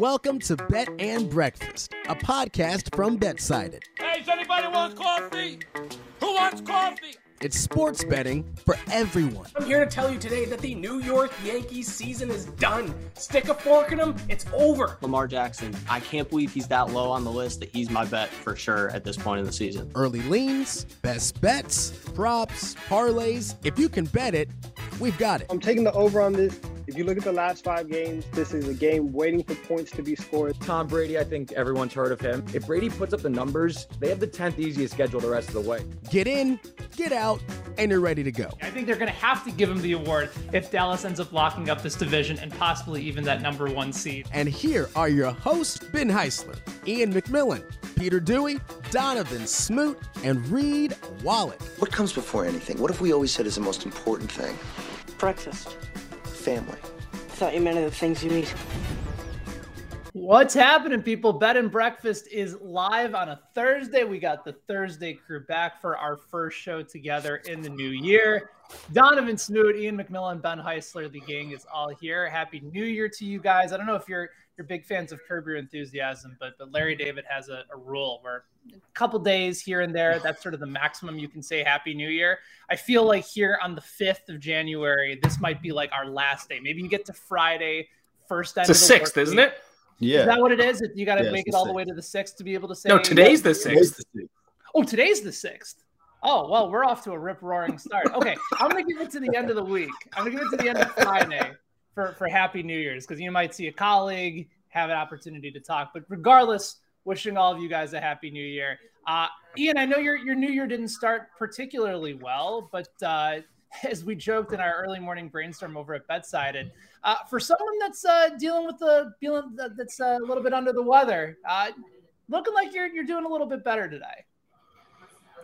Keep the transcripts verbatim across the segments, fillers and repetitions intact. Welcome to Bet and Breakfast, a podcast from BetSided. Hey, does anybody want coffee? Who wants coffee? It's sports betting for everyone. I'm here to tell you today that the New York Yankees season is done. Stick a fork in them, it's over. Lamar Jackson, I can't believe he's that low on the list that he's my bet for sure at this point in the season. Early leans, best bets, props, parlays. If you can bet it, we've got it. I'm taking the over on this. If you look at the last five games, this is a game waiting for points to be scored. Tom Brady, I think everyone's heard of him. If Brady puts up the numbers, they have the tenth easiest schedule the rest of the way. Get in, get out, and you're ready to go. I think they're going to have to give him the award if Dallas ends up locking up this division and possibly even that number one seed. And here are your hosts, Ben Heisler, Ian McMillan, Peter Dewey, Donovan Smoot, and Reed Wallach. What comes before anything? What have we always said is the most important thing? Breakfast. Family. I thought you meant the things you need. What's happening, people? Bed and Breakfast is live on a Thursday. We got the Thursday crew back for our first show together in the new year. Donovan Smoot, Ian McMillan, Ben Heisler, the gang is all here. Happy New Year to you guys. I don't know if you're you're big fans of Curb Your Enthusiasm, but, but Larry David has a, a rule where a couple days here and there, that's sort of the maximum you can say Happy New Year. I feel like here on the fifth of January, this might be like our last day. Maybe you get to Friday, first end it's of the It's the sixth, isn't it? Yeah. Is that what it is? You got to yeah, make it all sixth. the way to the sixth to be able to say. No, today's the sixth. Oh, today's the sixth. Oh, well, we're off to a rip-roaring start. Okay, I'm going to give it to the end of the week. I'm going to give it to the end of Friday for, for Happy New Year's because you might see a colleague, have an opportunity to talk. But regardless, wishing all of you guys a Happy New Year. Uh, Ian, I know your, your New Year didn't start particularly well, but uh, as we joked in our early morning brainstorm over at BetSided, uh, for someone that's uh, dealing with the feeling that's a little bit under the weather, uh, looking like you're you're doing a little bit better today.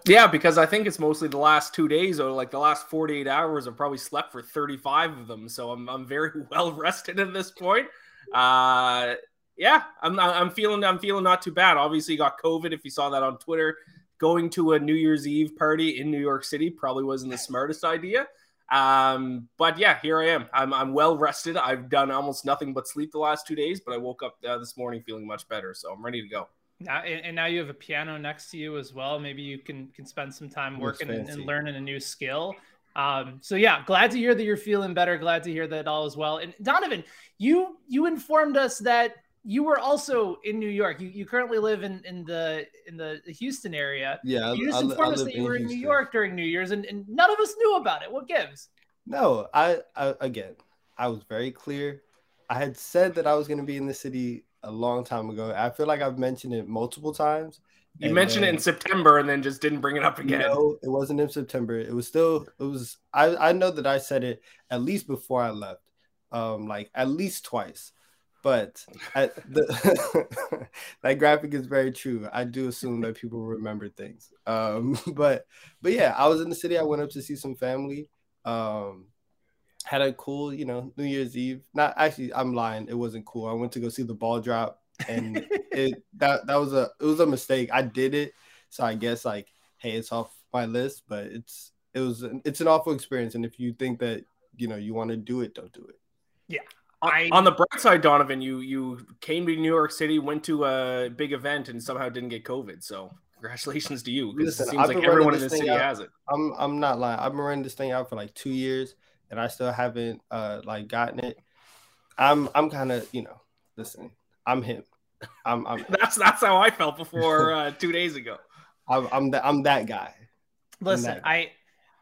Yeah, because I think it's mostly the last two days or like the last forty-eight hours. I've probably slept for thirty-five of them, so I'm I'm very well rested at this point. Uh, yeah, I'm I'm feeling I'm feeling not too bad. Obviously, got COVID. If you saw that on Twitter, going to a New Year's Eve party in New York City probably wasn't the smartest idea. Um, but yeah, here I am. I'm I'm well rested. I've done almost nothing but sleep the last two days, but I woke up uh, this morning feeling much better, so I'm ready to go. Now, and now you have a piano next to you as well. Maybe you can can spend some time working and, and learning a new skill. Um, so yeah, glad to hear that you're feeling better. Glad to hear that all is well. And Donovan, you, you informed us that you were also in New York. You, you currently live in, in the, in the Houston area. Yeah. You just I, informed I, I us that you were in Houston. New York during New Year's and, and none of us knew about it. What gives? No, I, I, again, I was very clear. I had said that I was going to be in the city a long time ago. I feel like I've mentioned it multiple times. You and mentioned then, it in September and then just didn't bring it up again. No, it wasn't in September. It was still, it was, I, I know that I said it at least before I left, um, like at least twice. But at the, that graphic is very true. I do assume that people remember things. Um, but, but yeah, I was in the city. I went up to see some family. Um, had a cool, you know, New Year's Eve. Not actually, I'm lying. It wasn't cool. I went to go see the ball drop. And it that that was a it was a mistake. I did it, so I guess like, hey, it's off my list. But it's it was an, it's an awful experience. And if you think that you know you want to do it, don't do it. Yeah. I... On the bright side, Donovan, you you came to New York City, went to a big event, and somehow didn't get COVID. So congratulations to you. Because it seems like everyone in the city out. has it. I'm I'm not lying. I've been running this thing out for like two years, and I still haven't uh like gotten it. I'm I'm kind of you know listen. I'm him. I'm, I'm that's that's how I felt before uh, two days ago. I'm I'm, the, I'm that guy. Listen, that guy.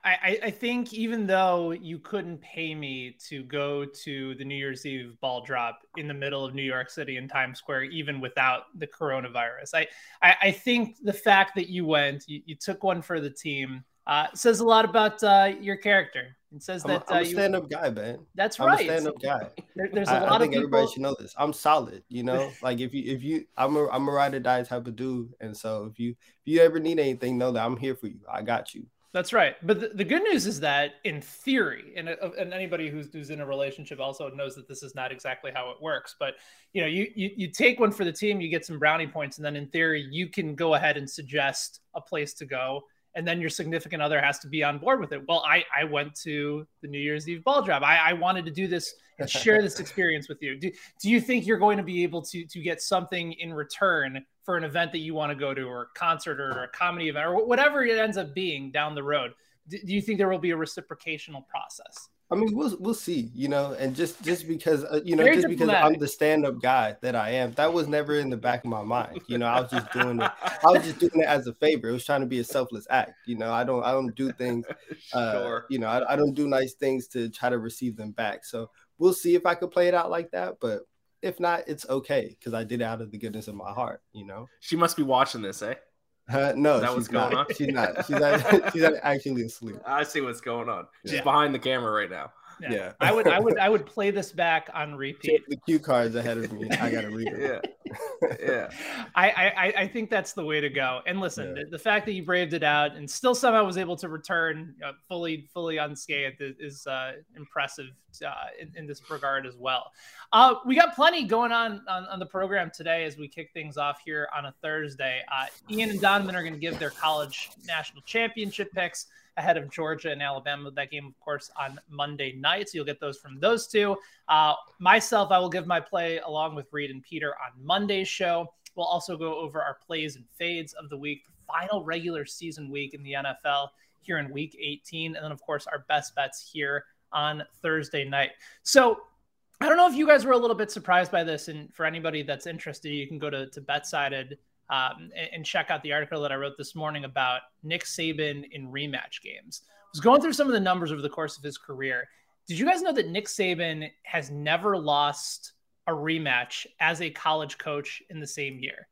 I, I I think even though you couldn't pay me to go to the New Year's Eve ball drop in the middle of New York City in Times Square, even without the coronavirus, I I, I think the fact that you went, you, you took one for the team, uh, says a lot about uh, your character. It says that I'm a, I'm uh, a stand-up you, guy, man. That's right. I'm a stand-up guy. There, there's a I, lot I think of people... everybody should know this. I'm solid, you know. Like if you, if you, I'm a, I'm a ride or die type of dude, and so if you, if you ever need anything, know that I'm here for you. I got you. That's right. But the, the good news is that in theory, and and anybody who's who's in a relationship also knows that this is not exactly how it works. But you know, you you you take one for the team, you get some brownie points, and then in theory, you can go ahead and suggest a place to go. and then your significant other has to be on board with it. Well, I, I went to the New Year's Eve ball drop. I, I wanted to do this and share this experience with you. Do, do you think you're going to be able to, to get something in return for an event that you want to go to, or a concert, or a comedy event, or whatever it ends up being down the road? Do, do you think there will be a reciprocational process? I mean, we'll we'll see, you know, and just just because, uh, you know, Very just diplomatic. Because I'm the stand-up guy that I am, that was never in the back of my mind. You know, I was just doing it. I was just doing it as a favor. It was trying to be a selfless act. You know, I don't I don't do things, uh, sure. you know, I, I don't do nice things to try to receive them back. So we'll see if I could play it out like that. But if not, it's okay, because I did it out of the goodness of my heart. You know, she must be watching this, eh? Uh, no, that she's going not. On? She's not. She's not. She's not actually asleep. I see what's going on. She's yeah. behind the camera right now. Yeah. yeah, I would. I would. I would play this back on repeat. The cue card's ahead of me. I gotta read it. Yeah, yeah. I, I. I think that's the way to go. And listen, yeah. the, the fact that you braved it out and still somehow was able to return uh, fully, fully unscathed is uh, impressive uh, in, in this regard as well. Uh, we got plenty going on, on on the program today as we kick things off here on a Thursday. Uh, Ian and Donovan are going to give their college national championship picks ahead of Georgia and Alabama. That game, of course, on Monday night. So you'll get those from those two. Uh, myself, I will give my play along with Reed and Peter on Monday's show. We'll also go over our plays and fades of the week, the final regular season week in the N F L here in week eighteen. And then, of course, our best bets here on Thursday night. So I don't know if you guys were a little bit surprised by this. And for anybody that's interested, you can go to, to BetSided Um, and, and check out the article that I wrote this morning about Nick Saban in rematch games. I was going through some of the numbers over the course of his career. Did you guys know that Nick Saban has never lost a rematch as a college coach in the same year?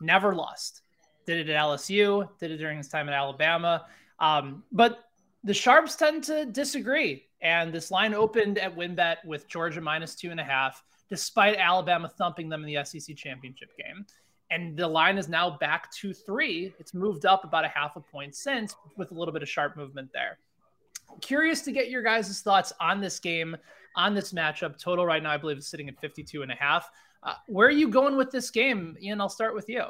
Never lost. Did it at L S U, did it during his time at Alabama. Um, but the Sharps tend to disagree. And this line opened at WinBet with Georgia minus two and a half, despite Alabama thumping them in the S E C championship game. And the line is now back to three. It's moved up about a half a point since, with a little bit of sharp movement there. Curious to get your guys' thoughts on this game, on this matchup. Total right now, I believe, is sitting at fifty-two and a half. Uh, where are you going with this game? Ian, I'll start with you.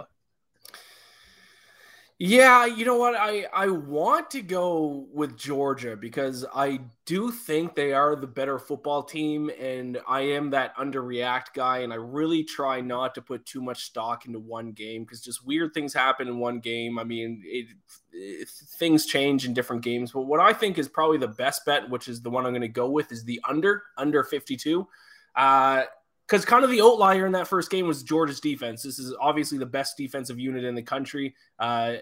Yeah, you know what? I, I want to go with Georgia because I do think they are the better football team, and I am that underreact guy, and I really try not to put too much stock into one game because just weird things happen in one game. I mean, it, it, things change in different games, but what I think is probably the best bet, which is the one I'm going to go with, is the under, under fifty-two. Uh Because kind of the outlier in that first game was Georgia's defense. This is obviously the best defensive unit in the country. Uh,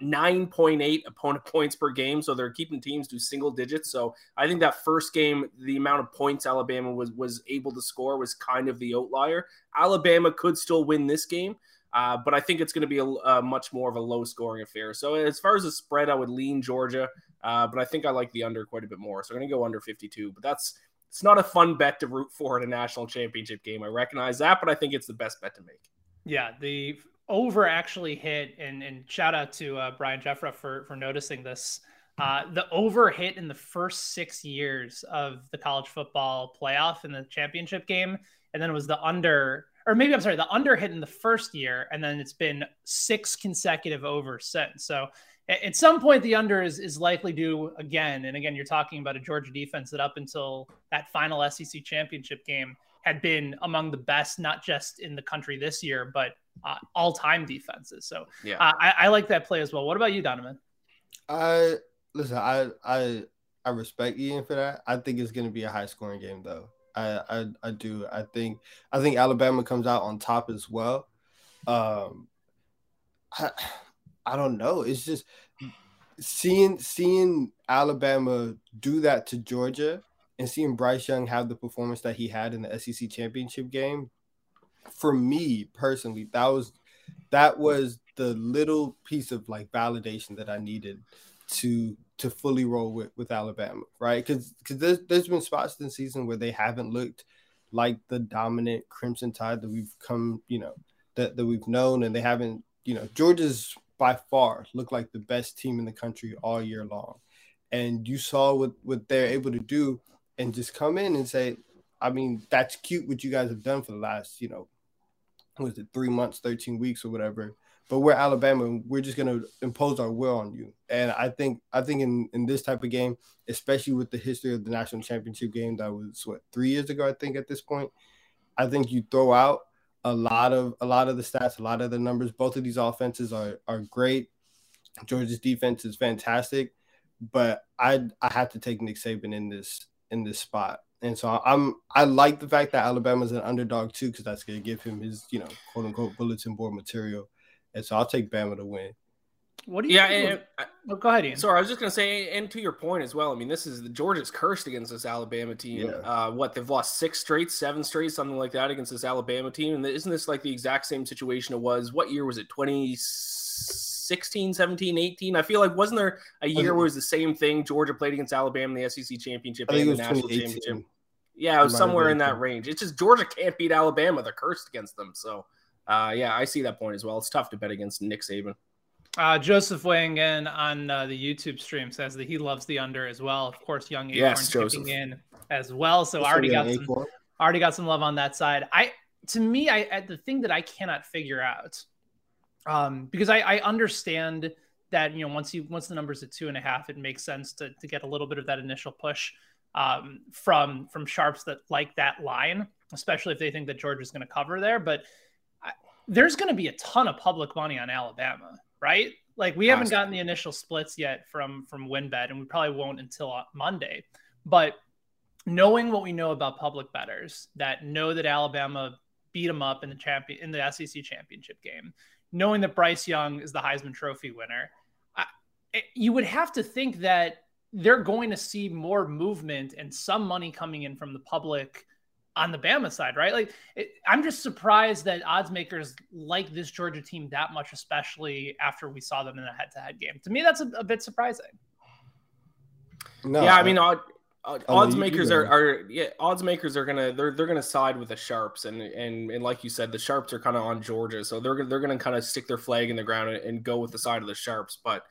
nine point eight opponent points per game, so they're keeping teams to single digits. So I think that first game, the amount of points Alabama was, was able to score was kind of the outlier. Alabama could still win this game, uh, but I think it's going to be a, a much more of a low-scoring affair. So as far as the spread, I would lean Georgia, uh, but I think I like the under quite a bit more. So I'm going to go under fifty-two, but that's – it's not a fun bet to root for in a national championship game. I recognize that, but I think it's the best bet to make. Yeah, the over actually hit, and, and shout out to uh, Brian Jeffra for, for noticing this. Uh, the over hit in the first six years of the college football playoff in the championship game, and then it was the under, or maybe I'm sorry, the under hit in the first year, and then it's been six consecutive overs since. So at some point, the under is, is likely due again. And again, you're talking about a Georgia defense that up until that final S E C championship game had been among the best, not just in the country this year, but uh, all-time defenses. So yeah. uh, I, I like that play as well. What about you, Donovan? I listen, I I, I respect Ian for that. I think it's going to be a high-scoring game, though. I, I I do. I think I think Alabama comes out on top as well. Um, I, I don't know. It's just seeing seeing Alabama do that to Georgia and seeing Bryce Young have the performance that he had in the S E C championship game. For me personally, that was that was the little piece of like validation that I needed to to fully roll with, with Alabama, right? Because because there's, there's been spots this season where they haven't looked like the dominant Crimson Tide that we've come, you know, that, that we've known, and they haven't, you know, Georgia's by far looked like the best team in the country all year long. And you saw what, what they're able to do and just come in and say, I mean, that's cute what you guys have done for the last, you know, what was it, three months, thirteen weeks or whatever. but we're Alabama and we're just going to impose our will on you. And I think I think in, in this type of game, especially with the history of the national championship game that was, what, three years ago, I think at this point, I think you throw out a lot of a lot of the stats, a lot of the numbers. Both of these offenses are are great. Georgia's defense is fantastic, but I I have to take Nick Saban in this in this spot. And so I'm I like the fact that Alabama's an underdog too, because that's going to give him his, you know, quote unquote bulletin board material. And so I'll take Bama to win. What do you? Yeah, and, oh, go ahead, Ian. Sorry, I was just going to say, and to your point as well. I mean, this is the Georgia's cursed against this Alabama team. Yeah. Uh, what they've lost six straight, seven straight, something like that against this Alabama team. And isn't this like the exact same situation it was? What year was it? twenty sixteen, seventeen, eighteen I feel like wasn't there a year where it was the same thing? Georgia played against Alabama in the S E C championship and the national championship. Yeah, it was somewhere in that range. It's just Georgia can't beat Alabama. They're cursed against them. So, uh, yeah, I see that point as well. It's tough to bet against Nick Saban. Uh, Joseph weighing in on uh, the YouTube stream says that he loves the under as well. Of course, Young Acorn's chipping in as well. So I already got some, already got some love on that side. I to me, I the thing that I cannot figure out. Um, because I, I understand that, you know, once you once the number's at two and a half, it makes sense to, to get a little bit of that initial push um, from from sharps that like that line, especially if they think that Georgia's going to cover there. But I, there's going to be a ton of public money on Alabama, right? Like we haven't Absolutely. gotten the initial splits yet from from WinBet, and we probably won't until Monday. But knowing what we know about public bettors that know that Alabama beat them up in the champion in the S E C championship game, knowing that Bryce Young is the Heisman Trophy winner, I, you would have to think that they're going to see more movement and some money coming in from the public on the Bama side, right? Like, it, I'm just surprised that odds makers like this Georgia team that much, especially after we saw them in a head-to-head game. To me, that's a, a bit surprising. No, yeah, I mean, I- Uh, odds makers are, are yeah. Odds makers are gonna they're they're gonna side with the sharps, and and and like you said, the sharps are kind of on Georgia, so they're they're gonna kind of stick their flag in the ground and, and go with the side of the sharps. But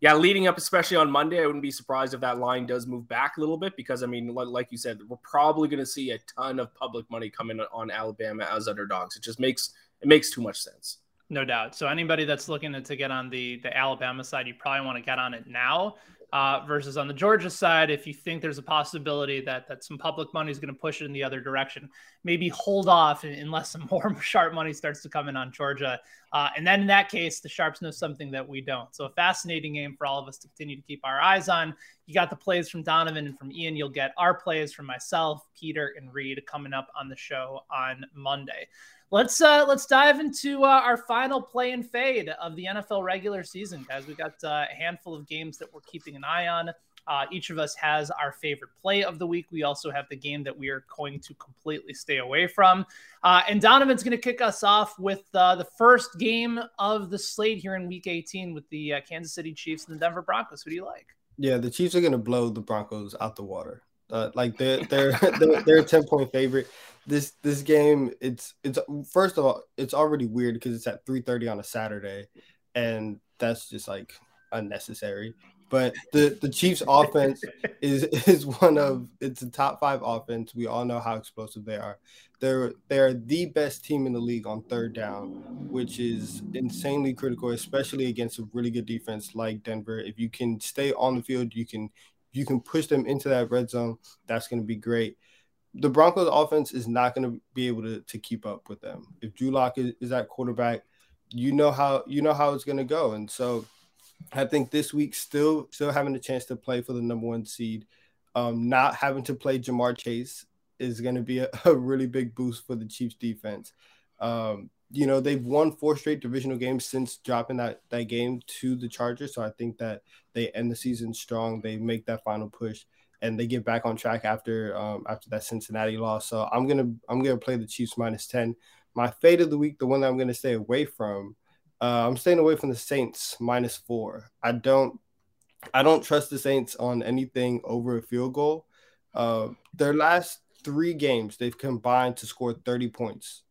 yeah, leading up, especially on Monday, I wouldn't be surprised if that line does move back a little bit because I mean, like, like you said, we're probably gonna see a ton of public money coming on Alabama as underdogs. It just makes it makes too much sense. No doubt. So anybody that's looking to, to get on the the Alabama side, you probably want to get on it now. Uh, versus on the Georgia side, if you think there's a possibility that that some public money is going to push it in the other direction, maybe hold off unless some more sharp money starts to come in on Georgia. Uh, and then in that case, the sharps know something that we don't. So a fascinating game for all of us to continue to keep our eyes on. You got the plays from Donovan and from Ian. You'll get our plays from myself, Peter, and Reed coming up on the show on Monday. Let's uh, let's dive into uh, our final play and fade of the N F L regular season, guys. We got uh, a handful of games that we're keeping an eye on. Uh, each of us has our favorite play of the week. We also have the game that we are going to completely stay away from. Uh, and Donovan's going to kick us off with uh, the first game of the slate here in Week eighteen with the uh, Kansas City Chiefs and the Denver Broncos. Who do you like? Yeah, the Chiefs are going to blow the Broncos out the water. Uh, like they're they're they're, they're a ten point favorite. This this game, it's it's first of all, it's already weird because it's at three thirty on a Saturday, and that's just like unnecessary. But the, the Chiefs' offense is is one of it's a top five offense. We all know how explosive they are. They're they're the best team in the league on third down, which is insanely critical, especially against a really good defense like Denver. If you can stay on the field, you can you can push them into that red zone. That's going to be great. The Broncos' offense is not going to be able to, to keep up with them. If Drew Lock is, is that quarterback, you know how you know how it's going to go. And so, I think this week still still having a chance to play for the number one seed, um, not having to play Jamar Chase is going to be a, a really big boost for the Chiefs' defense. Um, you know, they've won four straight divisional games since dropping that that game to the Chargers. So I think that they end the season strong. They make that final push. And they get back on track after um, after that Cincinnati loss. So I'm gonna I'm gonna play the Chiefs minus ten. My fade of the week, the one that I'm gonna stay away from, uh, I'm staying away from the Saints minus four. I don't I don't trust the Saints on anything over a field goal. Uh, their last three games, they've combined to score thirty points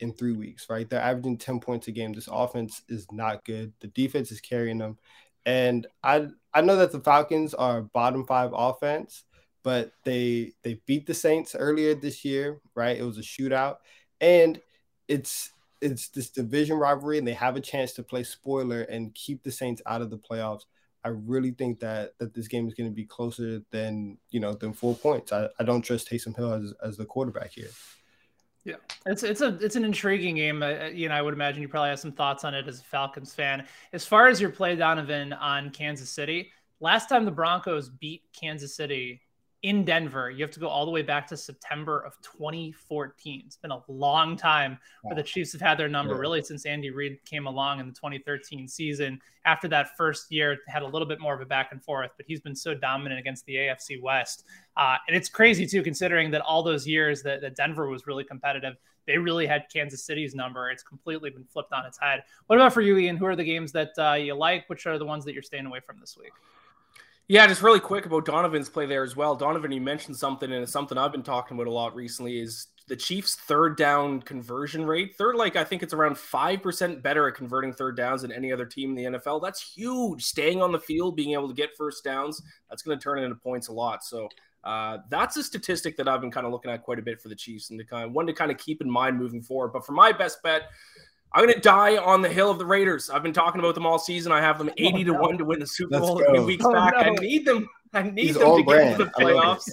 in three weeks. Right, they're averaging ten points a game. This offense is not good. The defense is carrying them. And I I know that the Falcons are a bottom five offense, but they they beat the Saints earlier this year, right? It was a shootout. And it's it's this division rivalry and they have a chance to play spoiler and keep the Saints out of the playoffs. I really think that that this game is going to be closer than, you know, than four points. I, I don't trust Taysom Hill as as the quarterback here. Yeah, it's it's a it's an intriguing game. Uh, you know, I would imagine you probably have some thoughts on it as a Falcons fan. As far as your play, Donovan, on Kansas City, last time the Broncos beat Kansas City in Denver, you have to go all the way back to September of twenty fourteen. It's been a long time where the Chiefs have had their number, yeah. really since Andy Reid came along in the twenty thirteen season. After that first year, it had a little bit more of a back and forth, but he's been so dominant against the A F C West. Uh, and it's crazy, too, considering that all those years that, that Denver was really competitive, they really had Kansas City's number. It's completely been flipped on its head. What about for you, Ian? Who are the games that uh, you like? Which are the ones that you're staying away from this week? Yeah, just really quick about Donovan's play there as well. Donovan, you mentioned something, and it's something I've been talking about a lot recently, is the Chiefs' third down conversion rate. Third, like, I think it's around five percent better at converting third downs than any other team in the N F L. That's huge. Staying on the field, being able to get first downs, that's going to turn into points a lot. So uh, that's a statistic that I've been kind of looking at quite a bit for the Chiefs, and to kind of, one to kind of keep in mind moving forward. But for my best bet, I'm going to die on the hill of the Raiders. I've been talking about them all season. I have them eighty to one to win the Super Bowl a few weeks back. I need them. I need He's them to brand. get to the playoffs.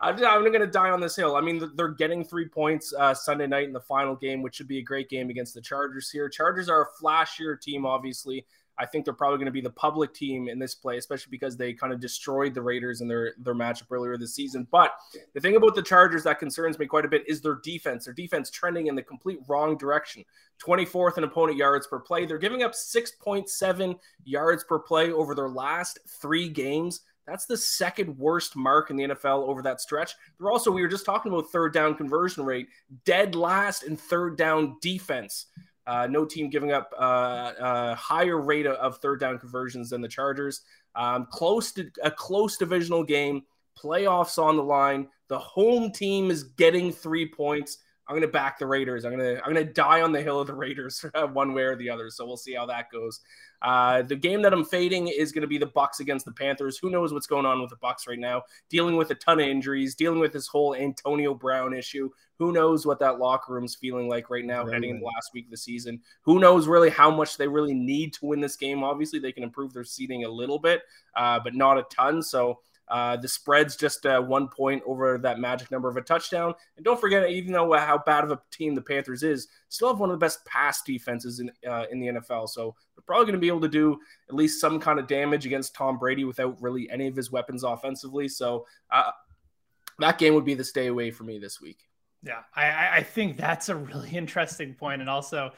I'm, I'm going to die on this hill. I mean, they're getting three points uh, Sunday night in the final game, which should be a great game against the Chargers here. Chargers are a flashier team, obviously. I think they're probably going to be the public team in this play, especially because they kind of destroyed the Raiders in their, their matchup earlier this season. But the thing about the Chargers that concerns me quite a bit is their defense. Their defense trending in the complete wrong direction. twenty-fourth in opponent yards per play. They're giving up six point seven yards per play over their last three games. That's the second worst mark in the N F L over that stretch. They're also, we were just talking about third down conversion rate, dead last in third down defense. Uh, no team giving up a uh, uh, higher rate of third down conversions than the Chargers. Um, close to a close divisional game, playoffs on the line. The home team is getting three points. I'm gonna back the Raiders. I'm gonna I'm gonna die on the hill of the Raiders one way or the other. So we'll see how that goes. Uh, the game that I'm fading is gonna be the Bucs against the Panthers. Who knows what's going on with the Bucs right now? Dealing with a ton of injuries, dealing with this whole Antonio Brown issue. Who knows what that locker room's feeling like right now, right. heading into the last week of the season? Who knows really how much they really need to win this game? Obviously, they can improve their seating a little bit, uh, but not a ton. So uh, the spread's just uh, one point over that magic number of a touchdown. And don't forget, even though uh, how bad of a team the Panthers is, still have one of the best pass defenses in uh, in the N F L. So they're probably going to be able to do at least some kind of damage against Tom Brady without really any of his weapons offensively. So uh, that game would be the stay away for me this week. Yeah, I, I think that's a really interesting point. And also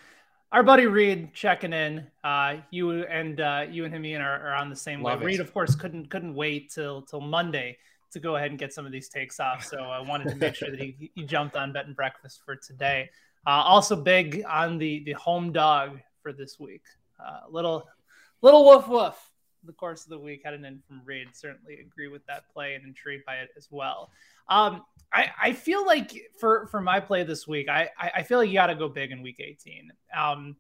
our buddy Reed checking in, uh, you and uh, you and him, Ian, are, are on the same Love way. It. Reed, of course, couldn't couldn't wait till till Monday to go ahead and get some of these takes off. So I wanted to make sure that he, he jumped on Bet and Breakfast for today. Uh, also big on the, the home dog for this week. Uh, little little woof woof. The course of the week heading in from Reed, certainly agree with that play and intrigued by it as well. Um, I, I feel like for, for my play this week, I, I feel like you got to go big in week eighteen. Um,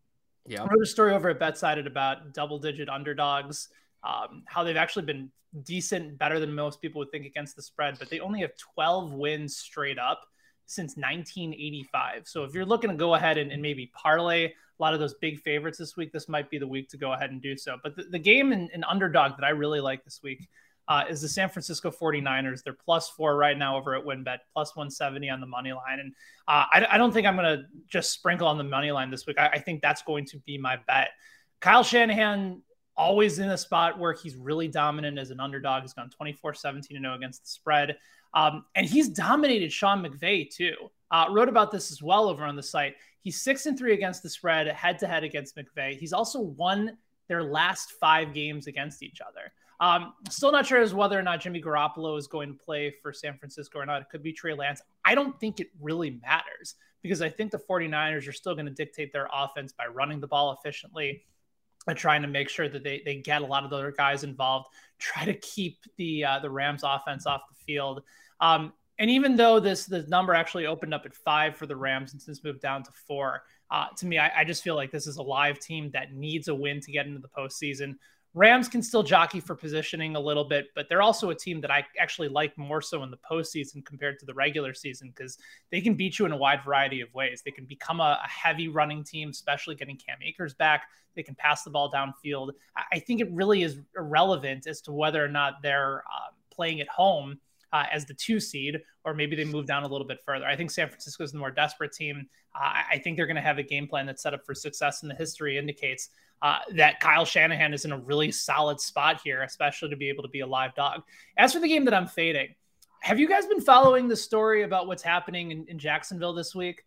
yeah. I wrote a story over at BetSided about double digit underdogs, um, how they've actually been decent, better than most people would think against the spread, but they only have twelve wins straight up since nineteen eighty-five. So if you're looking to go ahead and, and maybe parlay a lot of those big favorites this week, this might be the week to go ahead and do so. But the, the game and, and underdog that I really like this week uh, is the San Francisco forty-niners. They're plus four right now over at WinBet, plus one seventy on the money line. And uh, I, I don't think I'm going to just sprinkle on the money line this week. I, I think that's going to be my bet. Kyle Shanahan, always in a spot where he's really dominant as an underdog. He's gone twenty-four seventeen and oh against the spread. Um, and he's dominated Sean McVay, too. Uh, wrote about this as well over on the site. He's six and three against the spread, head-to-head against McVay. He's also won their last five games against each other. Um, still not sure as whether or not Jimmy Garoppolo is going to play for San Francisco or not. It could be Trey Lance. I don't think it really matters because I think the forty-niners are still going to dictate their offense by running the ball efficiently, by trying to make sure that they, they get a lot of the other guys involved, try to keep the uh, the Rams offense off the field. Um, and even though this, this number actually opened up at five for the Rams and since moved down to four, uh, to me, I, I just feel like this is a live team that needs a win to get into the postseason. Rams can still jockey for positioning a little bit, but they're also a team that I actually like more so in the postseason compared to the regular season because they can beat you in a wide variety of ways. They can become a, a heavy running team, especially getting Cam Akers back. They can pass the ball downfield. I, I think it really is irrelevant as to whether or not they're uh, playing at home Uh, as the two seed, or maybe they move down a little bit further. I think San Francisco is the more desperate team. Uh, I think they're going to have a game plan that's set up for success, and the history indicates uh, that Kyle Shanahan is in a really solid spot here, especially to be able to be a live dog. As for the game that I'm fading, have you guys been following the story about what's happening in, in Jacksonville this week?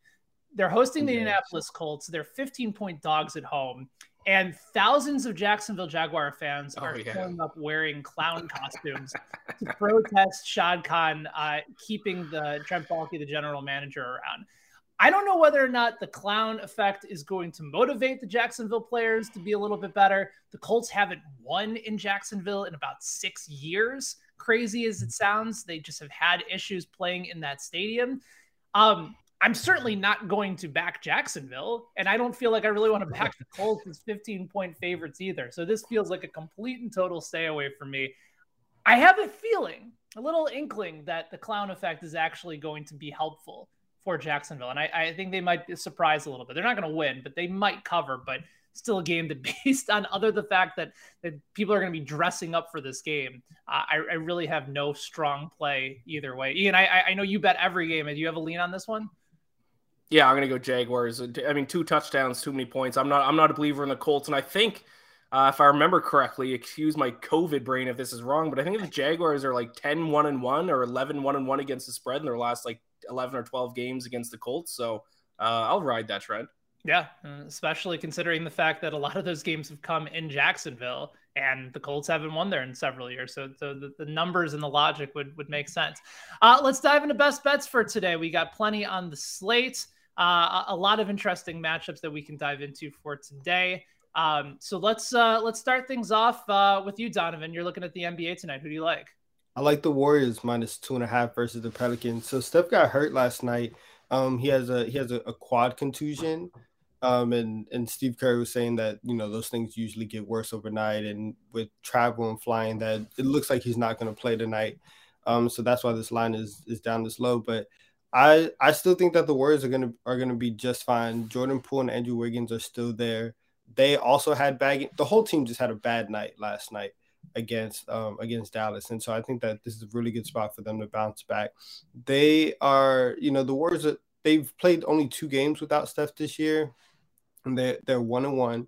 They're hosting the yes. Indianapolis Colts. They're fifteen-point dogs at home. And thousands of Jacksonville Jaguar fans are oh, yeah. showing up wearing clown costumes to protest Shad Khan uh, keeping the Trent Balke, the general manager, around. I don't know whether or not the clown effect is going to motivate the Jacksonville players to be a little bit better. The Colts haven't won in Jacksonville in about six years. Crazy as it sounds, they just have had issues playing in that stadium. Um, I'm certainly not going to back Jacksonville, and I don't feel like I really want to back the Colts as fifteen-point favorites either. So this feels like a complete and total stay away from me. I have a feeling, a little inkling, that the clown effect is actually going to be helpful for Jacksonville, and I, I think they might surprise a little bit. They're not going to win, but they might cover, but still a game that based on other the fact that, that people are going to be dressing up for this game, uh, I, I really have no strong play either way. Ian, I, I know you bet every game. Do you have a lean on this one? Yeah, I'm gonna go Jaguars. I mean, two touchdowns, too many points. I'm not. I'm not a believer in the Colts, and I think, uh, if I remember correctly, excuse my COVID brain if this is wrong, but I think the Jaguars are like ten one and one or eleven one and one against the spread in their last like eleven or twelve games against the Colts. So uh, I'll ride that trend. Yeah, especially considering the fact that a lot of those games have come in Jacksonville, and the Colts haven't won there in several years. So, so the, the numbers and the logic would would make sense. Uh, let's dive into best bets for today. We got plenty on the slate. Uh, a lot of interesting matchups that we can dive into for today. Um, so let's uh, let's start things off uh, with you, Donovan. You're looking at the N B A tonight. Who do you like? I like the Warriors minus two and a half versus the Pelicans. So Steph got hurt last night. Um, he has a he has a, a quad contusion, um, and and Steve Curry was saying that you know those things usually get worse overnight, and with travel and flying, that it looks like he's not going to play tonight. Um, so that's why this line is is down this low, but. I, I still think that the Warriors are gonna are gonna be just fine. Jordan Poole and Andrew Wiggins are still there. They also had bad. The whole team just had a bad night last night against um against Dallas, and so I think that this is a really good spot for them to bounce back. They are, you know, the Warriors. Are, they've played only two games without Steph this year, and they they're one and one.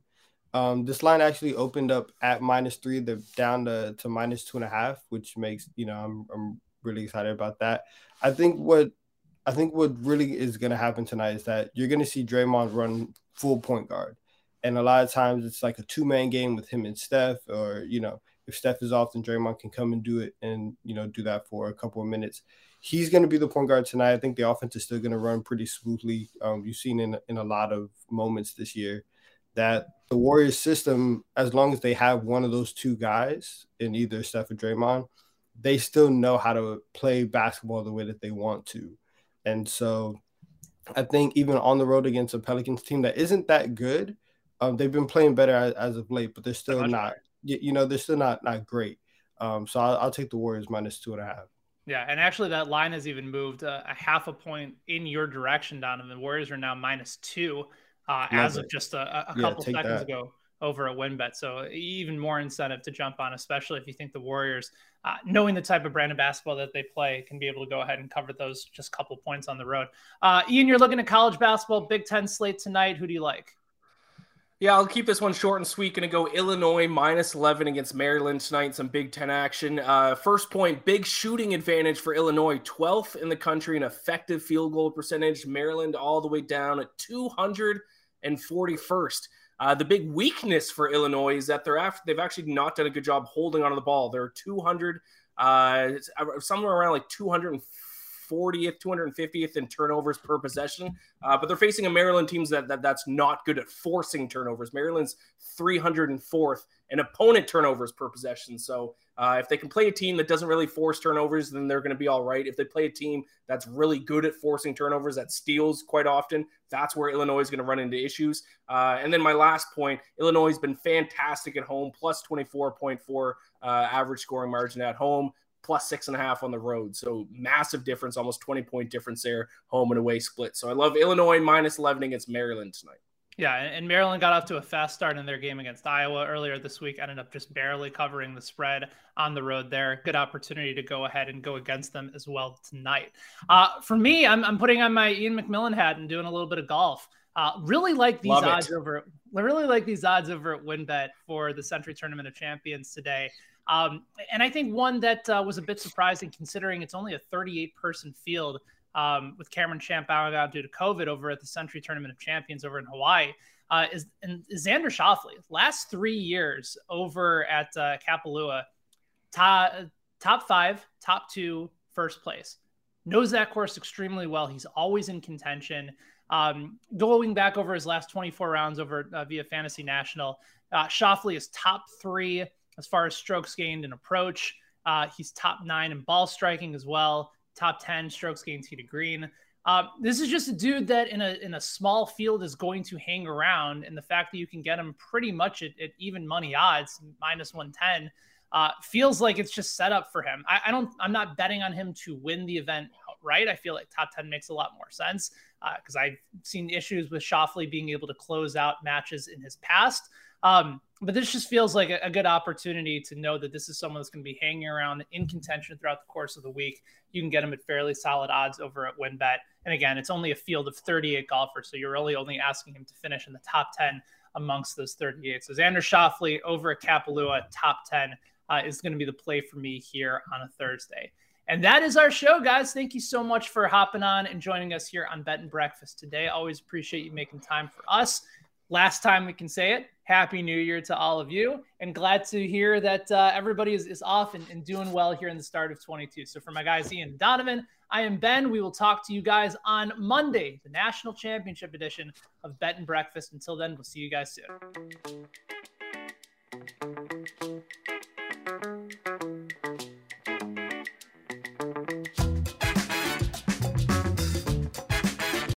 Um, this line actually opened up at minus three. They're down to to minus two and a half, which makes you know I'm I'm really excited about that. I think what. I think what really is going to happen tonight is that you're going to see Draymond run full point guard. And a lot of times it's like a two-man game with him and Steph, or, you know, if Steph is off, then Draymond can come and do it and, you know, do that for a couple of minutes. He's going to be the point guard tonight. I think the offense is still going to run pretty smoothly. Um, you've seen in, in a lot of moments this year that the Warriors system, as long as they have one of those two guys in either Steph or Draymond, they still know how to play basketball the way that they want to. And so I think even on the road against a Pelicans team that isn't that good, um, they've been playing better as, as of late, but they're still not, you know, they're still not not great. Um, so I'll, I'll take the Warriors minus two and a half. Yeah, and actually that line has even moved a, a half a point in your direction, Donovan. The Warriors are now minus two uh, as of just a, a couple yeah, seconds that. ago. Over at WinBet. So even more incentive to jump on, especially if you think the Warriors, uh, knowing the type of brand of basketball that they play, can be able to go ahead and cover those just a couple points on the road. Uh, Ian, you're looking at college basketball, Big Ten slate tonight. Who do you like? Yeah, I'll keep this one short and sweet. Going to go Illinois minus eleven against Maryland tonight. Some Big Ten action. Uh, first point, big shooting advantage for Illinois. twelfth in the country in effective field goal percentage. Maryland all the way down at two hundred forty-first. Uh, the big weakness for Illinois is that they're after, they've actually not done a good job holding onto the ball. They're two hundred, uh, somewhere around like 200, two hundred fortieth, two hundred fiftieth in turnovers per possession. Uh, but they're facing a Maryland team that, that that's not good at forcing turnovers. Maryland's three hundred fourth in opponent turnovers per possession. So uh, if they can play a team that doesn't really force turnovers, then they're going to be all right. If they play a team that's really good at forcing turnovers, that steals quite often, that's where Illinois is going to run into issues. Uh, and then my last point, Illinois has been fantastic at home, plus twenty-four point four uh, average scoring margin at home, plus six and a half on the road. So massive difference, almost twenty point difference there, home and away split. So I love Illinois minus eleven against Maryland tonight. Yeah, and Maryland got off to a fast start in their game against Iowa earlier this week, ended up just barely covering the spread on the road there. Good opportunity to go ahead and go against them as well tonight. Uh, for me, I'm, I'm putting on my Ian McMillan hat and doing a little bit of golf. Uh, really like these odds over, really like these odds over at WinBet for the Sentry Tournament of Champions today. Um, and I think one that uh, was a bit surprising considering it's only a thirty-eight person field. Um, with Cameron Champ bowing out due to COVID over at the Sentry Tournament of Champions over in Hawaii, uh, is, and is Xander Schauffele. Last three years over at uh, Kapalua, top, top five, top two, first place. Knows that course extremely well. He's always in contention. Um, going back over his last twenty-four rounds over uh, via Fantasy National, uh, Schauffele is top three as far as strokes gained and approach. Uh, he's top nine in ball striking as well. Top ten strokes gained tee to green. Uh, this is just a dude that in a in a small field is going to hang around, and the fact that you can get him pretty much at, at even money odds, minus one ten, uh, feels like it's just set up for him. I, I don't. I'm not betting on him to win the event outright. I feel like top ten makes a lot more sense because uh, I've seen issues with Schauffele being able to close out matches in his past. Um, but this just feels like a, a good opportunity to know that this is someone that's going to be hanging around in contention throughout the course of the week. You can get them at fairly solid odds over at WinBet. And again, it's only a field of thirty-eight golfers, so you're really only asking him to finish in the top ten amongst those thirty-eight. So Xander Schauffele over at Kapalua, top ten, uh, is going to be the play for me here on a Thursday. And that is our show, guys. Thank you so much for hopping on and joining us here on Bet and Breakfast today. Always appreciate you making time for us. Last time we can say it, Happy New Year to all of you, and glad to hear that uh, everybody is, is off and, and doing well here in the start of twenty-two. So for my guys, Ian and Donovan, I am Ben. We will talk to you guys on Monday, the National Championship edition of Bet and Breakfast. Until then, we'll see you guys soon.